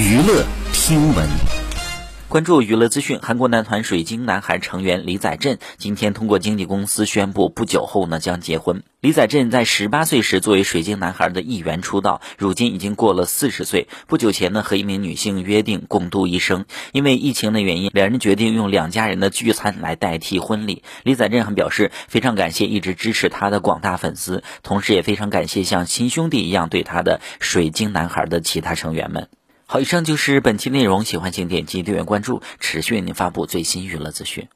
娱乐听闻，关注娱乐资讯。韩国男团水晶男孩成员李宰镇今天通过经纪公司宣布，不久后将结婚。李宰镇在18岁时作为水晶男孩的一员出道，如今已经过了40岁。不久前和一名女性约定共度一生，因为疫情的原因，两人决定用两家人的聚餐来代替婚礼。李宰镇表示，非常感谢一直支持他的广大粉丝，同时也非常感谢像亲兄弟一样对他的水晶男孩的其他成员们。好，以上就是本期内容，喜欢请点击订阅关注，持续为您发布最新娱乐资讯。